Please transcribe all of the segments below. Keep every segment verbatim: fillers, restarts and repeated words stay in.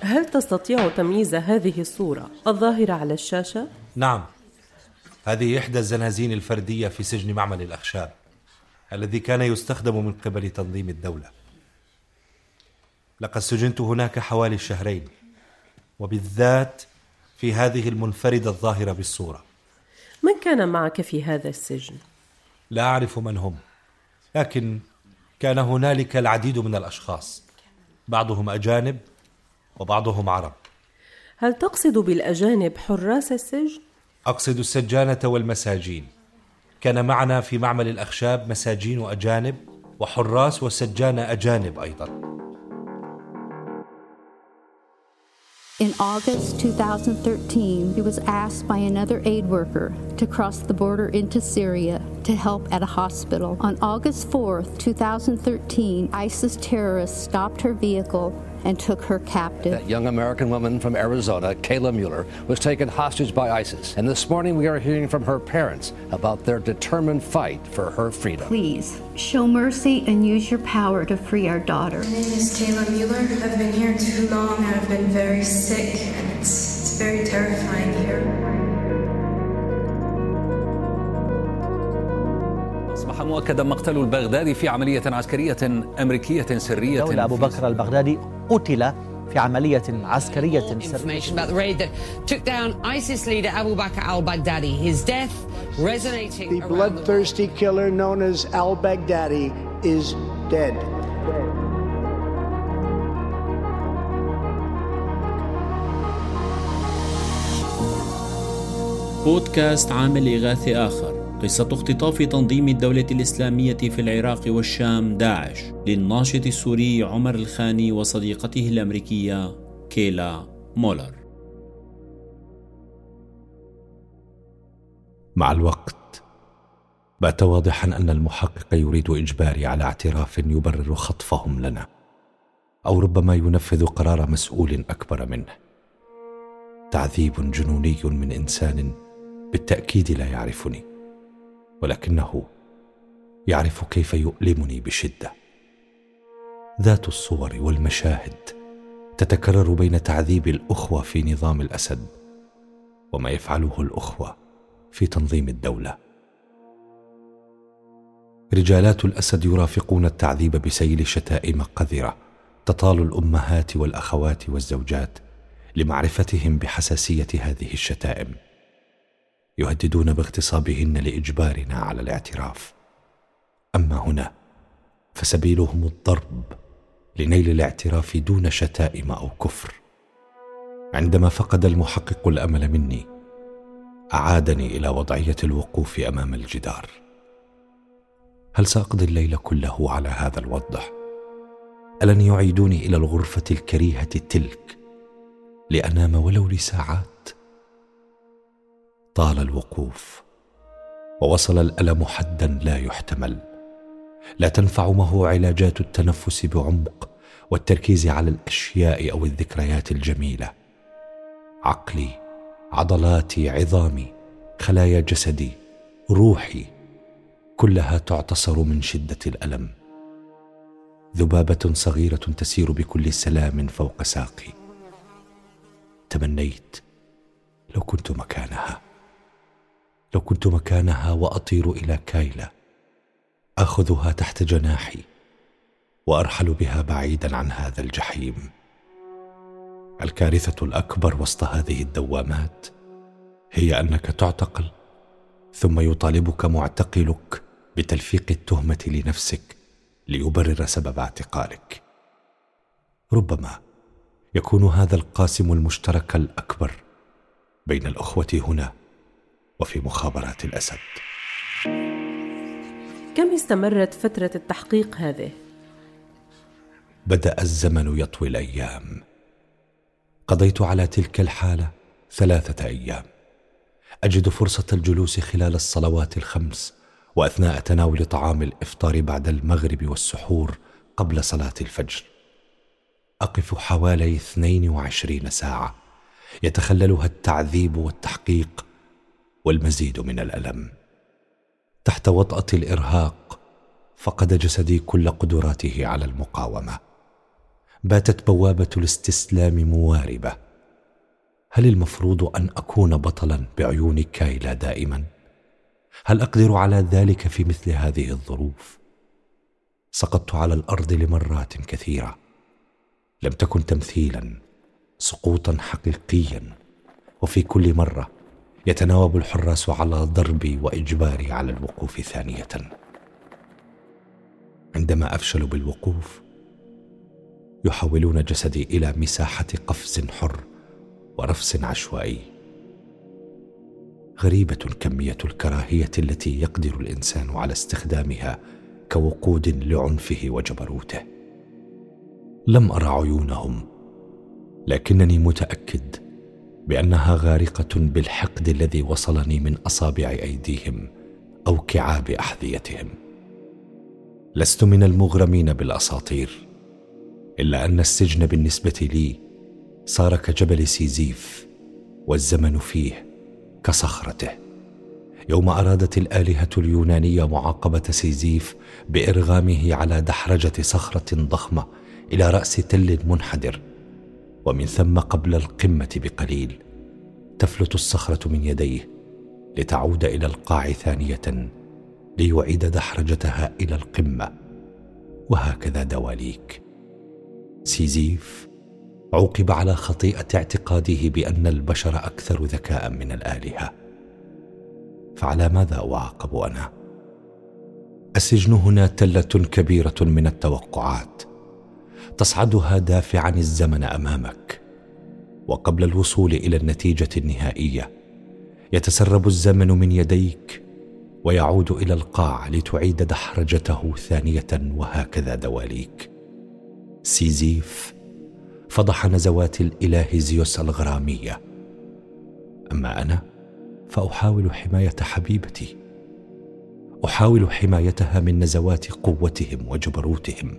هل تستطيع تمييز هذه الصورة الظاهرة على الشاشة؟ نعم، هذه إحدى الزنازين الفردية في سجن معمل الأخشاب الذي كان يستخدم من قبل تنظيم الدولة. لقد سجنت هناك حوالي شهرين، وبالذات في هذه المنفردة الظاهرة بالصورة. من كان معك في هذا السجن؟ لا أعرف من هم، لكن كان هنالك العديد من الأشخاص، بعضهم أجانب وبعضهم عرب. هل تقصد بالأجانب حراس السجن؟ أقصد السجانة والمساجين. كان معنا في معمل الأخشاب مساجين وأجانب وحراس وسجانة أجانب أيضا. In August twenty thirteen, he was asked by another aid worker to cross the border into Syria to help at a hospital. On August fourth, twenty thirteen, ISIS terrorists stopped her vehicle and took her captive. That young American woman from Arizona, Kayla Mueller, was taken hostage by ISIS. And this morning we are hearing from her parents about their determined fight for her freedom. Please, show mercy and use your power to free our daughter. My name is Kayla Mueller. I've been here too long. I've been very sick. And it's, it's very terrifying here. أصبح مؤكدا مقتل البغدادي في عملية عسكرية أمريكية سرية. دولة أبو بكر البغدادي قتل في عملية عسكرية سرية. بودكاست عامل إغاثي آخر، قصة اختطاف تنظيم الدولة الإسلامية في العراق والشام داعش للناشط السوري عمر الخاني وصديقته الأمريكية كيلا مولر. مع الوقت بات واضحا أن المحقق يريد إجباري على اعتراف يبرر خطفهم لنا، أو ربما ينفذ قرار مسؤول أكبر منه، تعذيب جنوني من إنسان بالتأكيد لا يعرفني، ولكنه يعرف كيف يؤلمني بشدة. ذات الصور والمشاهد تتكرر بين تعذيب الأخوة في نظام الأسد وما يفعله الأخوة في تنظيم الدولة. رجالات الأسد يرافقون التعذيب بسيل شتائم قذرة تطال الأمهات والأخوات والزوجات لمعرفتهم بحساسية هذه الشتائم، يهددون باغتصابهن لإجبارنا على الاعتراف. أما هنا فسبيلهم الضرب لنيل الاعتراف دون شتائم أو كفر. عندما فقد المحقق الأمل مني، أعادني إلى وضعية الوقوف أمام الجدار. هل سأقضي الليل كله على هذا الوضع؟ ألن يعيدوني إلى الغرفة الكريهة تلك لأنام ولو لساعات؟ طال الوقوف، ووصل الألم حدا لا يحتمل. لا تنفع معه علاجات التنفس بعمق والتركيز على الأشياء أو الذكريات الجميلة. عقلي، عضلاتي، عظامي، خلايا جسدي، روحي، كلها تعتصر من شدة الألم. ذبابة صغيرة تسير بكل سلام فوق ساقي. تمنيت لو كنت مكانها، لو كنت مكانها وأطير إلى كايلا، أخذها تحت جناحي وأرحل بها بعيدا عن هذا الجحيم. الكارثة الأكبر وسط هذه الدوامات هي أنك تعتقل، ثم يطالبك معتقلك بتلفيق التهمة لنفسك ليبرر سبب اعتقالك. ربما يكون هذا القاسم المشترك الأكبر بين الأخوة هنا وفي مخابرات الأسد. كم استمرت فترة التحقيق هذه؟ بدأ الزمن يطوي الأيام. قضيت على تلك الحالة ثلاثة أيام. أجد فرصة الجلوس خلال الصلوات الخمس وأثناء تناول طعام الإفطار بعد المغرب والسحور قبل صلاة الفجر. أقف حوالي اثنتين وعشرين ساعة يتخللها التعذيب والتحقيق والمزيد من الألم. تحت وطأة الإرهاق فقد جسدي كل قدراته على المقاومة. باتت بوابة الاستسلام مواربة. هل المفروض أن أكون بطلا بعيون كايلا دائما؟ هل أقدر على ذلك في مثل هذه الظروف؟ سقطت على الأرض لمرات كثيرة، لم تكن تمثيلا، سقوطا حقيقيا، وفي كل مرة يتناوب الحراس على ضربي وإجباري على الوقوف ثانية. عندما أفشل بالوقوف يحولون جسدي إلى مساحة قفز حر ورفس عشوائي. غريبة كمية الكراهية التي يقدر الإنسان على استخدامها كوقود لعنفه وجبروته. لم أرى عيونهم، لكنني متأكد بأنها غارقة بالحقد الذي وصلني من أصابع أيديهم أو كعاب أحذيتهم. لست من المغرمين بالأساطير، إلا أن السجن بالنسبة لي صار كجبل سيزيف، والزمن فيه كصخرته. يوم أرادت الآلهة اليونانية معاقبة سيزيف بإرغامه على دحرجة صخرة ضخمة إلى رأس تل منحدر، ومن ثم قبل القمة بقليل تفلت الصخرة من يديه لتعود إلى القاع ثانية ليعيد دحرجتها إلى القمة، وهكذا دواليك. سيزيف عوقب على خطيئة اعتقاده بأن البشر أكثر ذكاء من الآلهة، فعلى ماذا أعاقب أنا؟ السجن هنا تلة كبيرة من التوقعات، تصعدها دافعا الزمن أمامك، وقبل الوصول إلى النتيجة النهائية يتسرب الزمن من يديك ويعود إلى القاع لتعيد دحرجته ثانية، وهكذا دواليك. سيزيف فضح نزوات الإله زيوس الغرامية، أما أنا فأحاول حماية حبيبتي، أحاول حمايتها من نزوات قوتهم وجبروتهم.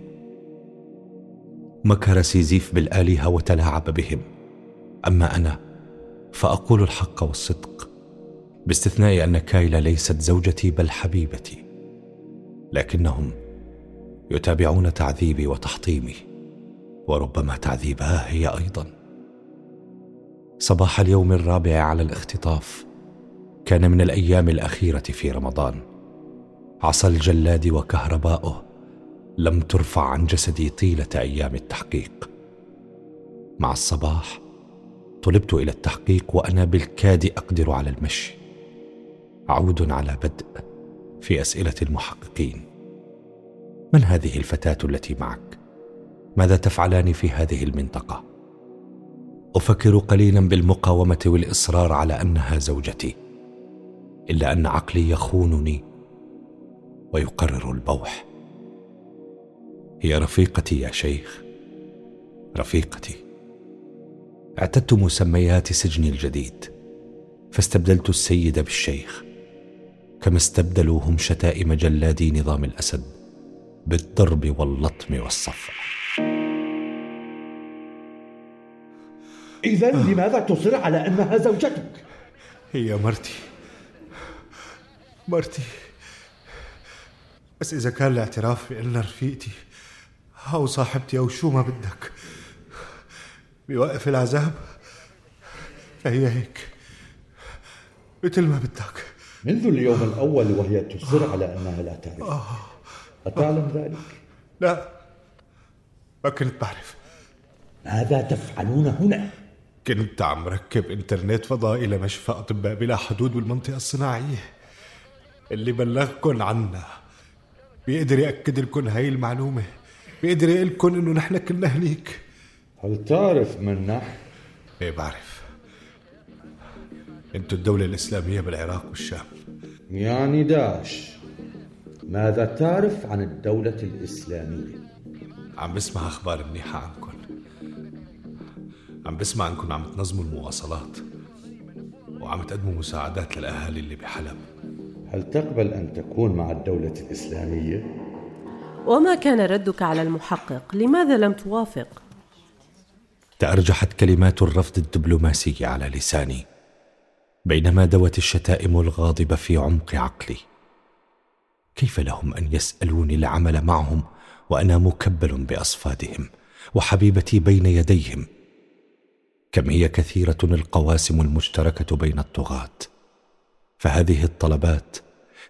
مكر سيزيف بالآلهة وتلاعب بهم، أما أنا فأقول الحق والصدق، باستثناء أن كايلا ليست زوجتي بل حبيبتي، لكنهم يتابعون تعذيبي وتحطيمي، وربما تعذيبها هي أيضا. صباح اليوم الرابع على الاختطاف كان من الأيام الأخيرة في رمضان. عصا الجلاد وكهرباؤه لم ترفع عن جسدي طيلة أيام التحقيق. مع الصباح طلبت إلى التحقيق وأنا بالكاد أقدر على المشي. عود على بدء في أسئلة المحققين. من هذه الفتاة التي معك؟ ماذا تفعلان في هذه المنطقة؟ أفكر قليلا بالمقاومة والإصرار على أنها زوجتي، إلا أن عقلي يخونني ويقرر البوح. هي رفيقتي يا شيخ، رفيقتي. اعتدت مسميات سجني الجديد، فاستبدلت السيد بالشيخ، كما استبدلوا هم شتائم جلادي نظام الأسد بالضرب واللطم والصفع. إذن لماذا تصر على أنها زوجتك؟ هي مرتي، مرتي. بس إذا كان الاعتراف بأن رفيقتي أو صاحبتي أو شو ما بدك بيوقف العذاب، فهي هيك مثل ما بدك. منذ اليوم الأول وهي تصر على أنها لا تعرف. أتعلم ذلك؟ لا، ما كنت بعرف. ماذا تفعلون هنا؟ كنت عم ركب إنترنت فضائي لمشفى أطباء بلا حدود بالمنطقة الصناعية اللي بلغكن عنها. بيقدر يأكد لكم هاي المعلومة، بيقدر يقول لكم إنه نحن كنا هنيك. هل تعرف من نحن؟ إيه بعرف، أنتوا الدولة الإسلامية بالعراق والشام، يعني داعش. ماذا تعرف عن الدولة الإسلامية؟ عم بسمع أخبار منيحة عنكم، عم بسمع أنكم عم تنظموا المواصلات وعم تقدموا مساعدات للأهالي اللي بحلب. هل تقبل أن تكون مع الدولة الإسلامية؟ وما كان ردك على المحقق؟ لماذا لم توافق؟ تأرجحت كلمات الرفض الدبلوماسي على لساني، بينما دوت الشتائم الغاضبة في عمق عقلي. كيف لهم أن يسألوني العمل معهم وأنا مكبل بأصفادهم وحبيبتي بين يديهم. كم هي كثيرة القواسم المشتركة بين الطغاة، فهذه الطلبات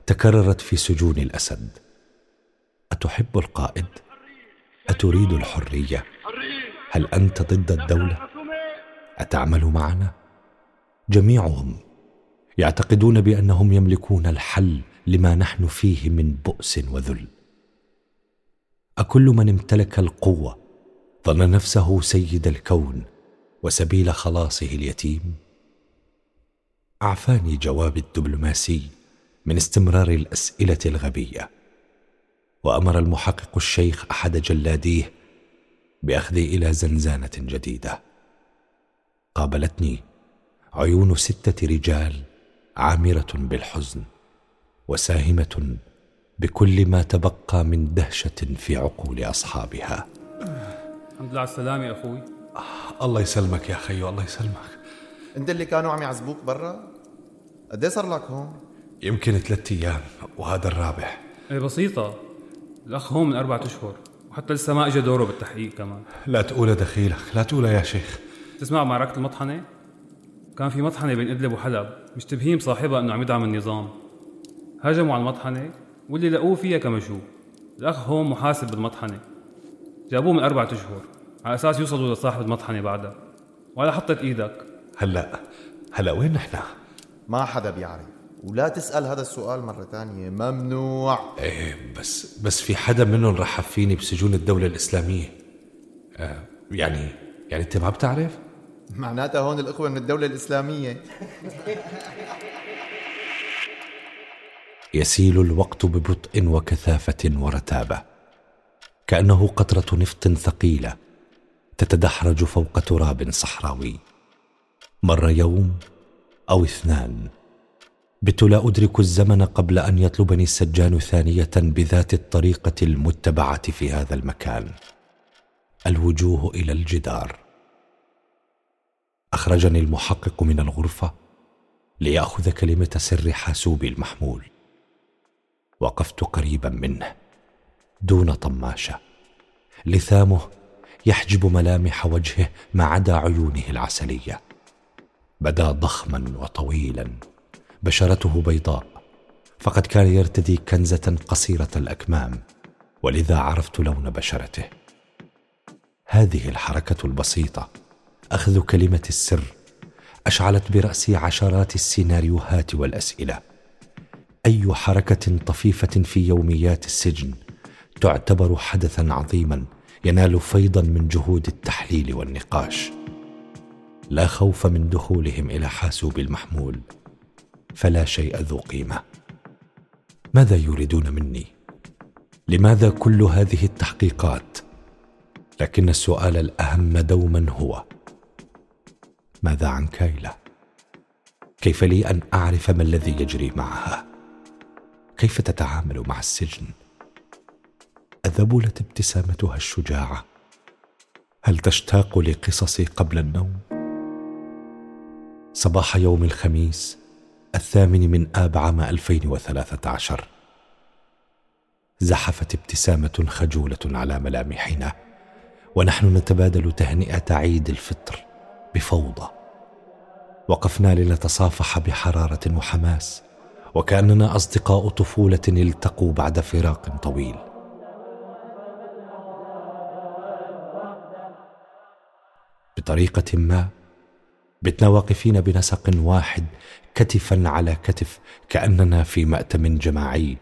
تكررت في سجون الأسد. أتحب القائد؟ أتريد الحرية؟ هل أنت ضد الدولة؟ أتعمل معنا؟ جميعهم يعتقدون بأنهم يملكون الحل لما نحن فيه من بؤس وذل. أكل من امتلك القوة ظن نفسه سيد الكون وسبيل خلاصه اليتيم؟ أعفاني جواب الدبلوماسي من استمرار الأسئلة الغبية، وأمر المحقق الشيخ أحد جلاديه بأخذي إلى زنزانة جديدة. قابلتني عيون ستة رجال عامرة بالحزن وساهمة بكل ما تبقى من دهشة في عقول أصحابها. الحمد لله على السلامة يا أخوي. آه الله يسلمك يا أخي، الله يسلمك. أنت اللي كانوا عم يعزبوك برا؟ قد ايه صار لك هون؟ يمكن ثلاثة أيام وهذا الرابع. إيه بسيطة، الأخ هون من أربعة أشهر وحتى لسه ما إجا دوره بالتحقيق كمان. لا تقول دخيلك، لا تقول يا شيخ. تسمع معركة المطحنة؟ كان في مطحنة بين إدلب وحلب مشتبهين بصاحبها إنه عم يدعم النظام. هاجموا على المطحنة واللي لقوه فيها كمشوه. الأخ هون محاسب بالمطحنة، جابوه من أربعة أشهر على أساس يوصلوا لصاحب المطحنة بعدها. ولا حطت إيدك. هلأ هلأ وين نحن؟ ما حدا بيعرف، ولا تسأل هذا السؤال مرة تانية، ممنوع. إيه بس بس في حدا منهم رحب فيني بسجون الدولة الإسلامية. آه يعني يعني أنت ما بتعرف؟ معناتها هون الإخوة من الدولة الإسلامية. يسيل الوقت ببطء وكثافة ورتابة، كأنه قطرة نفط ثقيلة تتدحرج فوق تراب صحراوي. مر يوم أو اثنان، بت لا أدرك الزمن قبل أن يطلبني السجان ثانية بذات الطريقة المتبعة في هذا المكان. الوجوه إلى الجدار. أخرجني المحقق من الغرفة ليأخذ كلمة سر حاسوبي المحمول. وقفت قريبا منه دون طماشة، لثامه يحجب ملامح وجهه ما عدا عيونه العسلية. بدا ضخما وطويلا، بشرته بيضاء، فقد كان يرتدي كنزة قصيرة الأكمام، ولذا عرفت لون بشرته. هذه الحركة البسيطة، أخذ كلمة السر، أشعلت برأسي عشرات السيناريوهات والأسئلة. أي حركة طفيفة في يوميات السجن تعتبر حدثا عظيما ينال فيضا من جهود التحليل والنقاش. لا خوف من دخولهم إلى حاسوب المحمول، فلا شيء ذو قيمة. ماذا يريدون مني؟ لماذا كل هذه التحقيقات؟ لكن السؤال الأهم دوما هو: ماذا عن كايلا؟ كيف لي أن أعرف ما الذي يجري معها؟ كيف تتعامل مع السجن؟ أذبلت ابتسامتها الشجاعة؟ هل تشتاق لقصصي قبل النوم؟ صباح يوم الخميس الثامن من آب عام ألفين وثلاثة عشر. زحفت ابتسامة خجولة على ملامحنا ونحن نتبادل تهنئة عيد الفطر بفوضى. وقفنا لنتصافح بحرارة وحماس، وكأننا أصدقاء طفولة التقوا بعد فراق طويل. بطريقة ما بتنا واقفين بنسق واحد كتفا على كتف، كأننا في مأتم جماعي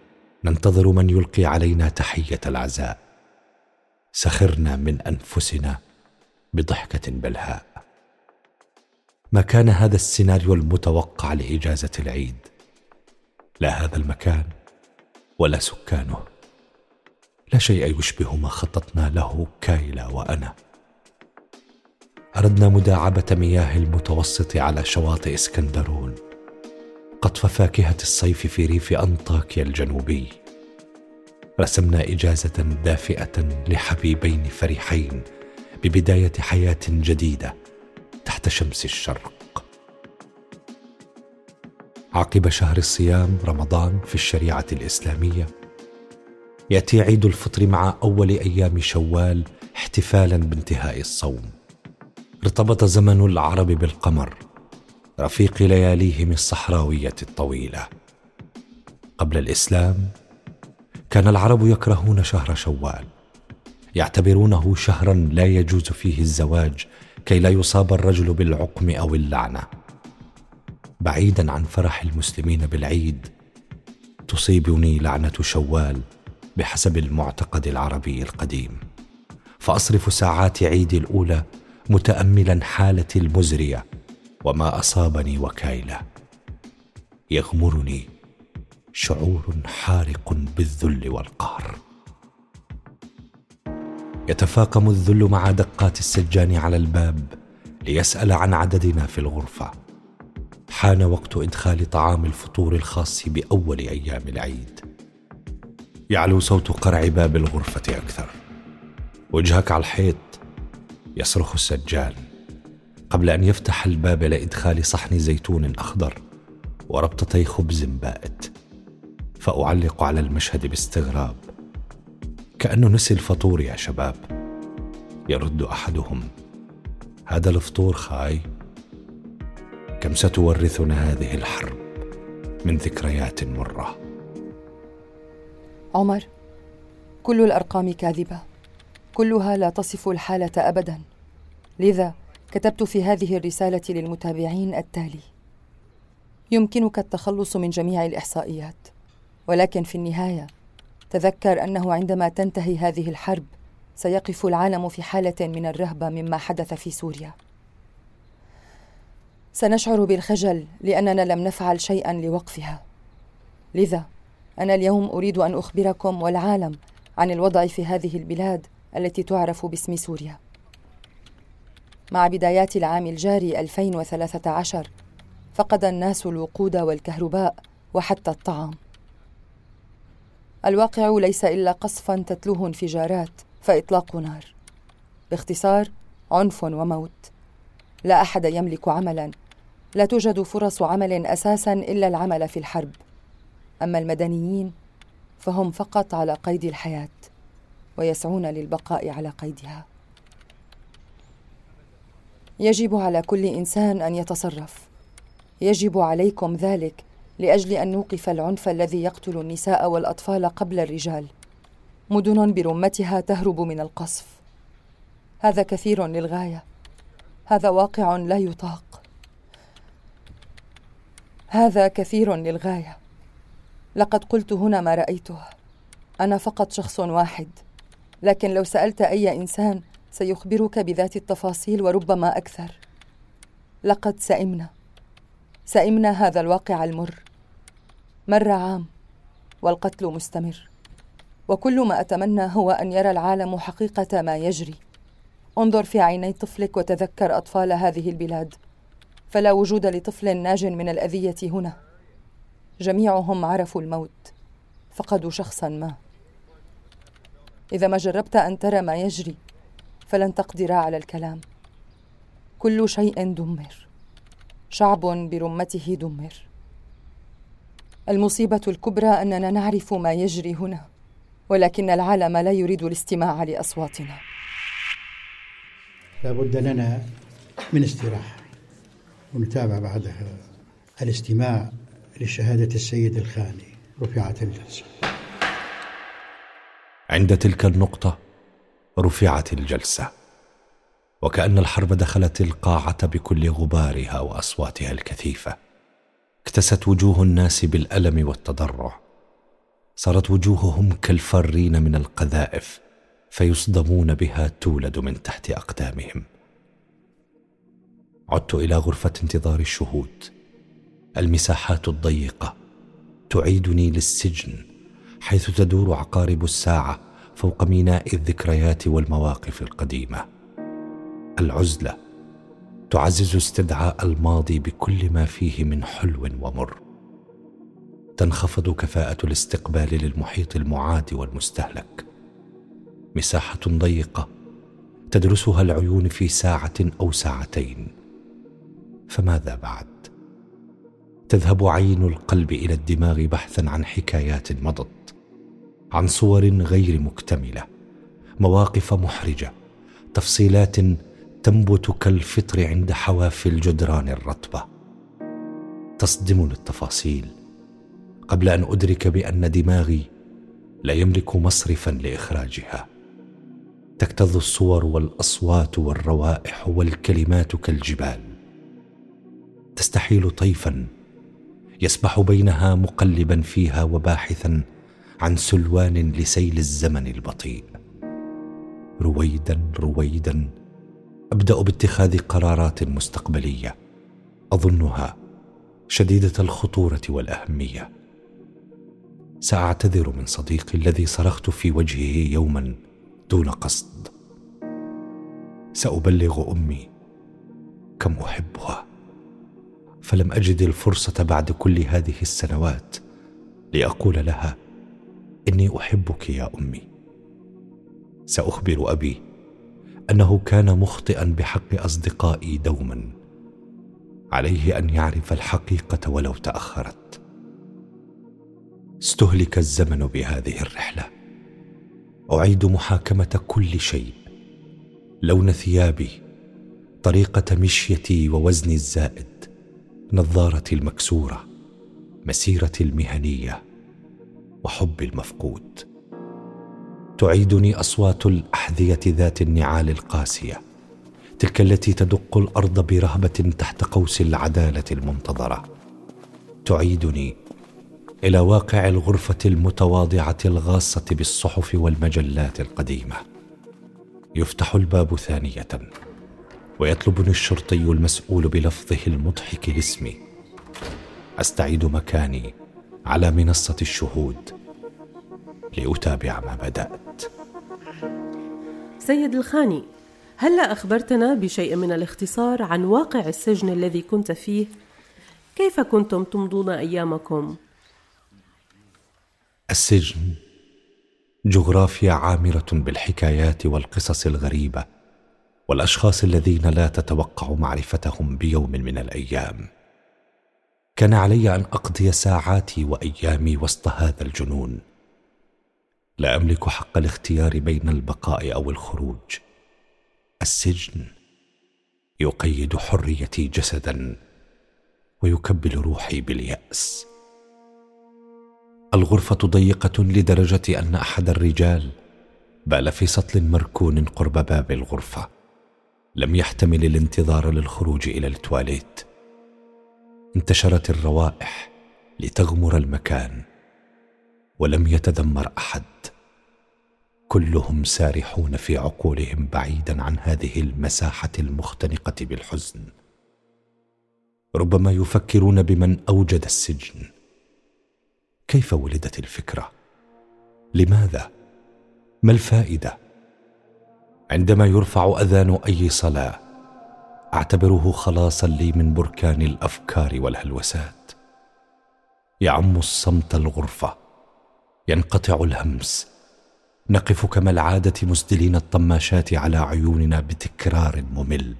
ننتظر من يلقي علينا تحية العزاء. سخرنا من أنفسنا بضحكة بلهاء. ما كان هذا السيناريو المتوقع لإجازة العيد؟ لا هذا المكان ولا سكانه، لا شيء يشبه ما خططنا له كايلا وأنا. أردنا مداعبة مياه المتوسط على شواطئ اسكندرون، قطف فاكهة الصيف في ريف أنطاكيا الجنوبي. رسمنا إجازة دافئة لحبيبين فرحين ببداية حياة جديدة تحت شمس الشرق. عقب شهر الصيام رمضان في الشريعة الإسلامية، يأتي عيد الفطر مع أول أيام شوال احتفالا بانتهاء الصوم. ارتبط زمن العرب بالقمر، رفيق لياليهم الصحراوية الطويلة. قبل الإسلام كان العرب يكرهون شهر شوال، يعتبرونه شهرا لا يجوز فيه الزواج كي لا يصاب الرجل بالعقم أو اللعنة. بعيدا عن فرح المسلمين بالعيد، تصيبني لعنة شوال بحسب المعتقد العربي القديم، فأصرف ساعات عيدي الأولى متأملا حالتي المزرية وما أصابني وكايلة. يغمرني شعور حارق بالذل والقهر. يتفاقم الذل مع دقات السجان على الباب ليسأل عن عددنا في الغرفة. حان وقت إدخال طعام الفطور الخاص بأول أيام العيد. يعلو صوت قرع باب الغرفة أكثر. وجهك على الحيط، يصرخ السجان قبل أن يفتح الباب لإدخال صحن زيتون أخضر وربطتي خبز بائت. فأعلق على المشهد باستغراب، كأنه نسي الفطور يا شباب. يرد أحدهم، هذا الفطور خاي. كم ستورثنا هذه الحرب من ذكريات مرة. عمر، كل الأرقام كاذبة، كلها لا تصف الحالة أبدا. لذا كتبت في هذه الرسالة للمتابعين التالي: يمكنك التخلص من جميع الإحصائيات، ولكن في النهاية تذكر أنه عندما تنتهي هذه الحرب سيقف العالم في حالة من الرهبة مما حدث في سوريا. سنشعر بالخجل لأننا لم نفعل شيئا لوقفها. لذا أنا اليوم أريد أن أخبركم والعالم عن الوضع في هذه البلاد التي تعرف باسم سوريا. مع بدايات العام الجاري ألفين وثلاثة عشر فقد الناس الوقود والكهرباء وحتى الطعام. الواقع ليس إلا قصفا تتلوه انفجارات فإطلاق نار، باختصار عنف وموت. لا أحد يملك عملا، لا توجد فرص عمل أساسا إلا العمل في الحرب. أما المدنيين فهم فقط على قيد الحياة ويسعون للبقاء على قيدها. يجب على كل إنسان أن يتصرف. يجب عليكم ذلك لأجل أن نوقف العنف الذي يقتل النساء والأطفال قبل الرجال. مدن برمتها تهرب من القصف. هذا كثير للغاية. هذا واقع لا يطاق. هذا كثير للغاية. لقد قلت هنا ما رأيته. أنا فقط شخص واحد، لكن لو سألت أي إنسان سيخبرك بذات التفاصيل وربما أكثر. لقد سئمنا سئمنا هذا الواقع المر. مر عام والقتل مستمر، وكل ما أتمنى هو أن يرى العالم حقيقة ما يجري. انظر في عيني طفلك وتذكر أطفال هذه البلاد، فلا وجود لطفل ناج من الأذية هنا. جميعهم عرفوا الموت، فقدوا شخصا ما. إذا ما جربت أن ترى ما يجري فلن تقدر على الكلام. كل شيء دمر، شعب برمته دمر. المصيبة الكبرى أننا نعرف ما يجري هنا، ولكن العالم لا يريد الاستماع لأصواتنا. لابد لنا من استراحة ونتابع بعدها الاستماع لشهادة السيد الخاني رفعت الجلسة. عند تلك النقطة رفعت الجلسة، وكأن الحرب دخلت القاعة بكل غبارها وأصواتها الكثيفة. اكتست وجوه الناس بالألم والتضرع، صارت وجوههم كالفارين من القذائف فيصدمون بها تولد من تحت أقدامهم. عدت إلى غرفة انتظار الشهود. المساحات الضيقة تعيدني للسجن، حيث تدور عقارب الساعة فوق ميناء الذكريات والمواقف القديمة. العزلة تعزز استدعاء الماضي بكل ما فيه من حلو ومر. تنخفض كفاءة الاستقبال للمحيط المعادي والمستهلك. مساحة ضيقة تدرسها العيون في ساعة أو ساعتين، فماذا بعد؟ تذهب عين القلب إلى الدماغ بحثا عن حكايات مضت، عن صور غير مكتملة، مواقف محرجة، تفصيلات تنبت كالفطر عند حوافي الجدران الرطبة. تصدمني التفاصيل قبل أن أدرك بأن دماغي لا يملك مصرفا لإخراجها. تكتظ الصور والأصوات والروائح والكلمات كالجبال، تستحيل طيفا يسبح بينها مقلبا فيها وباحثا عن سلوان لسيل الزمن البطيء. رويدا رويدا أبدأ باتخاذ قرارات مستقبلية أظنها شديدة الخطورة والأهمية. سأعتذر من صديقي الذي صرخت في وجهه يوما دون قصد. سأبلغ أمي كم أحبها، فلم أجد الفرصة بعد كل هذه السنوات لأقول لها إني أحبك يا أمي. سأخبر أبي أنه كان مخطئا بحق أصدقائي دوما، عليه أن يعرف الحقيقة ولو تأخرت. استهلك الزمن بهذه الرحلة. أعيد محاكمة كل شيء: لون ثيابي، طريقة مشيتي ووزني الزائد، نظارتي المكسورة، مسيرتي المهنية، وحبي المفقود. تعيدني أصوات الأحذية ذات النعال القاسية، تلك التي تدق الأرض برهبة تحت قوس العدالة المنتظرة. تعيدني إلى واقع الغرفة المتواضعة الغاصة بالصحف والمجلات القديمة. يفتح الباب ثانية ويطلبني الشرطي المسؤول بلفظه المضحك لاسمي. أستعيد مكاني على منصة الشهود لأتابع ما بدأت. سيد الخاني، هلأ أخبرتنا بشيء من الاختصار عن واقع السجن الذي كنت فيه؟ كيف كنتم تمضون أيامكم؟ السجن جغرافيا عامرة بالحكايات والقصص الغريبة والأشخاص الذين لا تتوقع معرفتهم بيوم من الأيام. كان علي أن أقضي ساعاتي وأيامي وسط هذا الجنون. لا أملك حق الاختيار بين البقاء أو الخروج. السجن يقيد حريتي جسدا ويكبل روحي باليأس. الغرفة ضيقة لدرجة أن أحد الرجال بال في سطل مركون قرب باب الغرفة، لم يحتمل الانتظار للخروج إلى التواليت. انتشرت الروائح لتغمر المكان، ولم يتذمر أحد، كلهم سارحون في عقولهم بعيدا عن هذه المساحة المختنقة بالحزن. ربما يفكرون بمن أوجد السجن. كيف ولدت الفكرة؟ لماذا؟ ما الفائدة؟ عندما يرفع أذان أي صلاة أعتبره خلاصا لي من بركان الأفكار والهلوسات. يعم الصمت الغرفة، ينقطع الهمس. نقف كما العادة مسدلين الطماشات على عيوننا بتكرار ممل.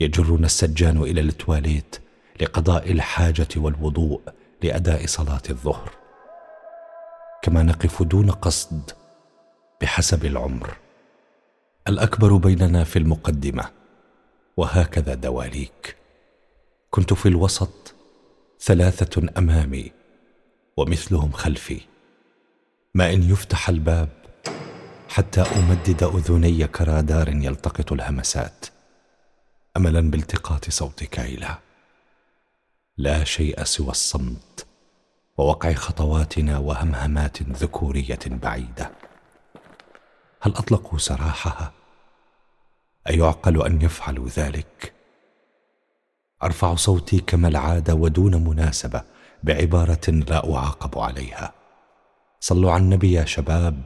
يجرنا السجان إلى التواليت لقضاء الحاجة والوضوء لأداء صلاة الظهر، كما نقف دون قصد بحسب العمر. الأكبر بيننا في المقدمة، وهكذا دواليك. كنت في الوسط، ثلاثة أمامي ومثلهم خلفي. ما إن يفتح الباب حتى أمدد أذني كرادار يلتقط الهمسات، أملا بالتقاط صوت كايلا. لا شيء سوى الصمت ووقع خطواتنا وهمهمات ذكورية بعيدة. هل أطلقوا سراحها؟ أيعقل أن يفعلوا ذلك؟ أرفع صوتي كما العادة ودون مناسبة بعبارة لا أعاقب عليها: صلوا على النبي يا شباب.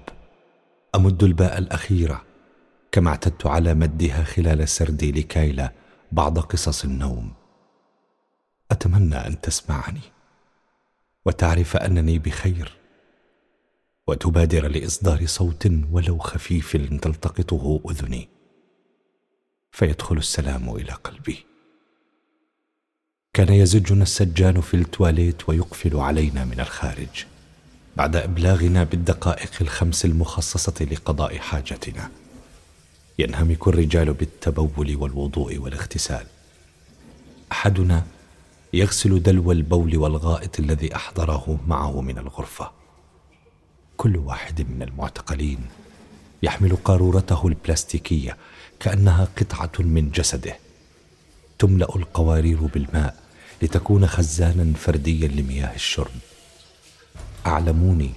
أمد الباء الأخيرة كما اعتدت على مدها خلال سردي لكايلا بعض قصص النوم. أتمنى أن تسمعني وتعرف أنني بخير، وتبادر لإصدار صوت ولو خفيف تلتقطه أذني، فيدخل السلام إلى قلبي. كان يزجنا السجان في التواليت ويقفل علينا من الخارج بعد إبلاغنا بالدقائق الخمس المخصصة لقضاء حاجتنا. ينهمك الرجال بالتبول والوضوء والاغتسال. أحدنا يغسل دلو البول والغائط الذي أحضره معه من الغرفة. كل واحد من المعتقلين يحمل قارورته البلاستيكية كأنها قطعة من جسده. تملأ القوارير بالماء لتكون خزانا فرديا لمياه الشرب. أعلموني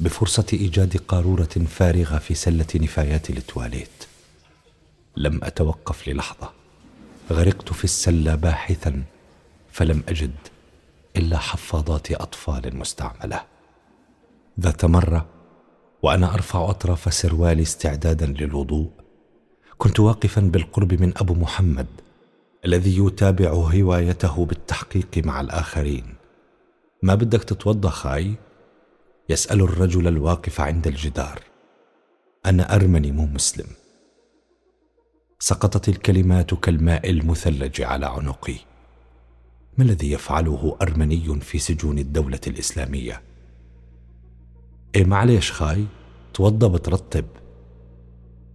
بفرصة إيجاد قارورة فارغة في سلة نفايات التواليت. لم أتوقف للحظة، غرقت في السلة باحثا فلم أجد إلا حفاضات أطفال مستعملة. ذات مرة وأنا أرفع أطراف سروالي استعدادا للوضوء، كنت واقفا بالقرب من أبو محمد الذي يتابع هوايته بالتحقيق مع الآخرين. ما بدك تتوضأ خاي؟ يسأل الرجل الواقف عند الجدار. أنا أرمني مو مسلم. سقطت الكلمات كالماء المثلج على عنقي. ما الذي يفعله أرمني في سجون الدولة الإسلامية؟ إيه معليش خاي، توضأ بترطب.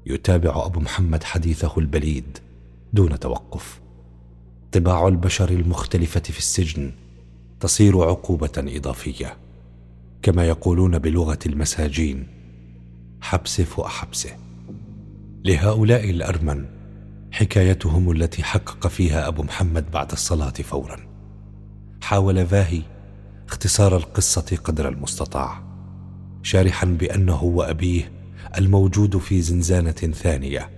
يتابع أبو محمد حديثه البليد دون توقف. طباع البشر المختلفة في السجن تصير عقوبة إضافية، كما يقولون بلغة المساجين حبس فوق حبسه. لهؤلاء الأرمن حكايتهم التي حقق فيها أبو محمد بعد الصلاة فورا. حاول ذاهي اختصار القصة قدر المستطاع، شارحا بأنه وأبيه الموجود في زنزانة ثانية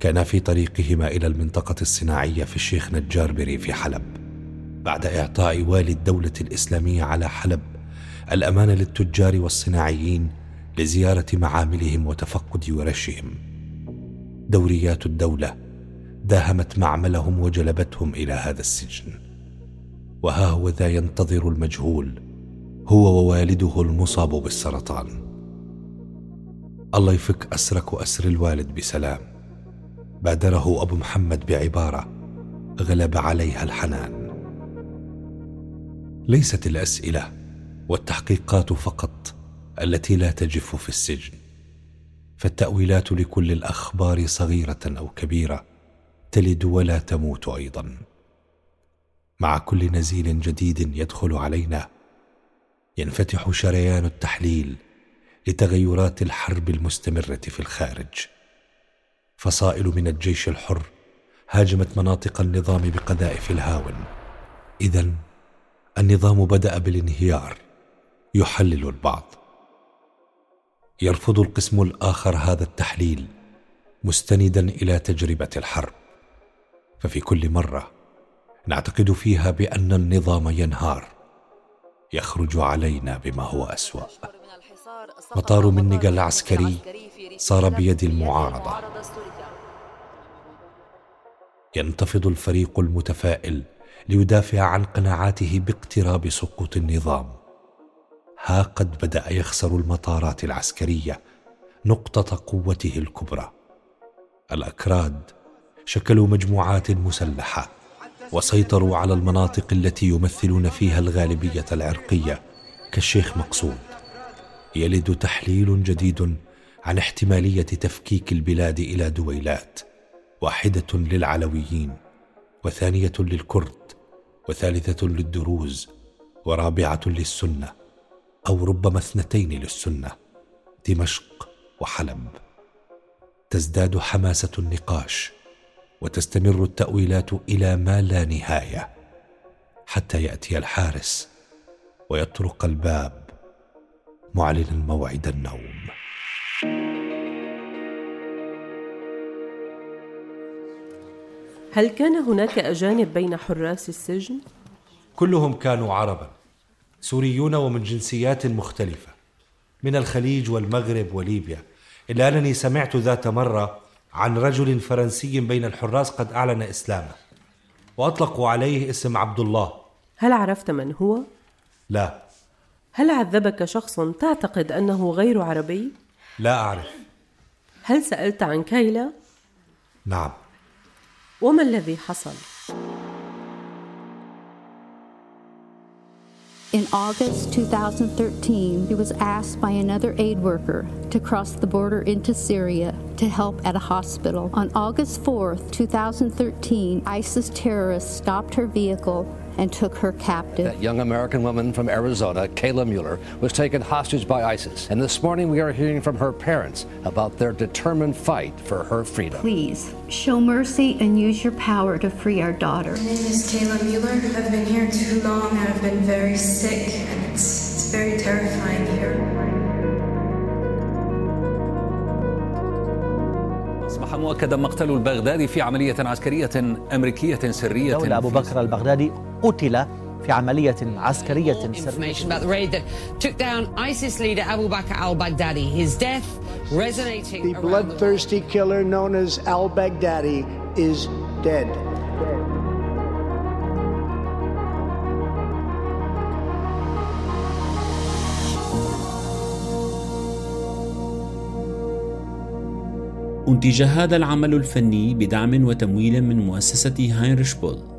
كانا في طريقهما إلى المنطقة الصناعية في الشيخ نجاربري في حلب، بعد إعطاء والي الدولة الإسلامية على حلب الأمانة للتجار والصناعيين لزيارة معاملهم وتفقد ورشهم. دوريات الدولة داهمت معملهم وجلبتهم إلى هذا السجن، وها هو ذا ينتظر المجهول، هو ووالده المصاب بالسرطان. الله يفك أسرك وأسر الوالد بسلام، بادره أبو محمد بعبارة غلب عليها الحنان. ليست الأسئلة والتحقيقات فقط التي لا تجف في السجن، فالتأويلات لكل الأخبار صغيرة أو كبيرة تلد ولا تموت أيضا. مع كل نزيل جديد يدخل علينا ينفتح شريان التحليل لتغيرات الحرب المستمرة في الخارج. فصائل من الجيش الحر هاجمت مناطق النظام بقذائف الهاون. إذن النظام بدأ بالانهيار، يحلل البعض. يرفض القسم الآخر هذا التحليل مستندا إلى تجربة الحرب، ففي كل مرة نعتقد فيها بأن النظام ينهار يخرج علينا بما هو أسوأ. مطار منقى العسكري صار بيد المعارضة. ينتفض الفريق المتفائل ليدافع عن قناعاته باقتراب سقوط النظام. ها قد بدأ يخسر المطارات العسكرية نقطة قوته الكبرى. الأكراد شكلوا مجموعات مسلحة وسيطروا على المناطق التي يمثلون فيها الغالبية العرقية كالشيخ مقصود. يلد تحليل جديد عن احتمالية تفكيك البلاد إلى دويلات، واحدة للعلويين وثانية للكرد وثالثة للدروز ورابعة للسنة، أو ربما اثنتين للسنة، دمشق وحلب. تزداد حماسة النقاش وتستمر التأويلات إلى ما لا نهاية، حتى يأتي الحارس ويطرق الباب معلنا موعد النوم. هل كان هناك أجانب بين حراس السجن؟ كلهم كانوا عربا، سوريون ومن جنسيات مختلفة، من الخليج والمغرب وليبيا، إلا أنني سمعت ذات مرة عن رجل فرنسي بين الحراس قد أعلن إسلامه وأطلقوا عليه اسم عبد الله. هل عرفت من هو؟ لا. هل عذبك شخص تعتقد أنه غير عربي؟ لا أعرف. هل سألت عن كايلا؟ نعم. وما الذي حصل؟ In August two thousand thirteen, he was asked by another aid worker to cross the border into Syria to help at a hospital. On August fourth, two thousand thirteen, ISIS terrorists stopped her vehicle and took her captive. That young American woman from Arizona, Kayla Mueller, was taken hostage by ISIS. And this morning we are hearing from her parents about their determined fight for her freedom. Please, show mercy and use your power to free our daughter. My name is Kayla Mueller. I've been here too long. I've been very sick, and it's, it's very terrifying here. أصبح مؤكدا مقتل البغدادي في عملية عسكرية أمريكية سرية. مولى أبو بكر البغدادي قتل في عملية عسكرية سرية. أنتج هذا العمل الفني بدعم وتمويل من مؤسسة هاينريش بول.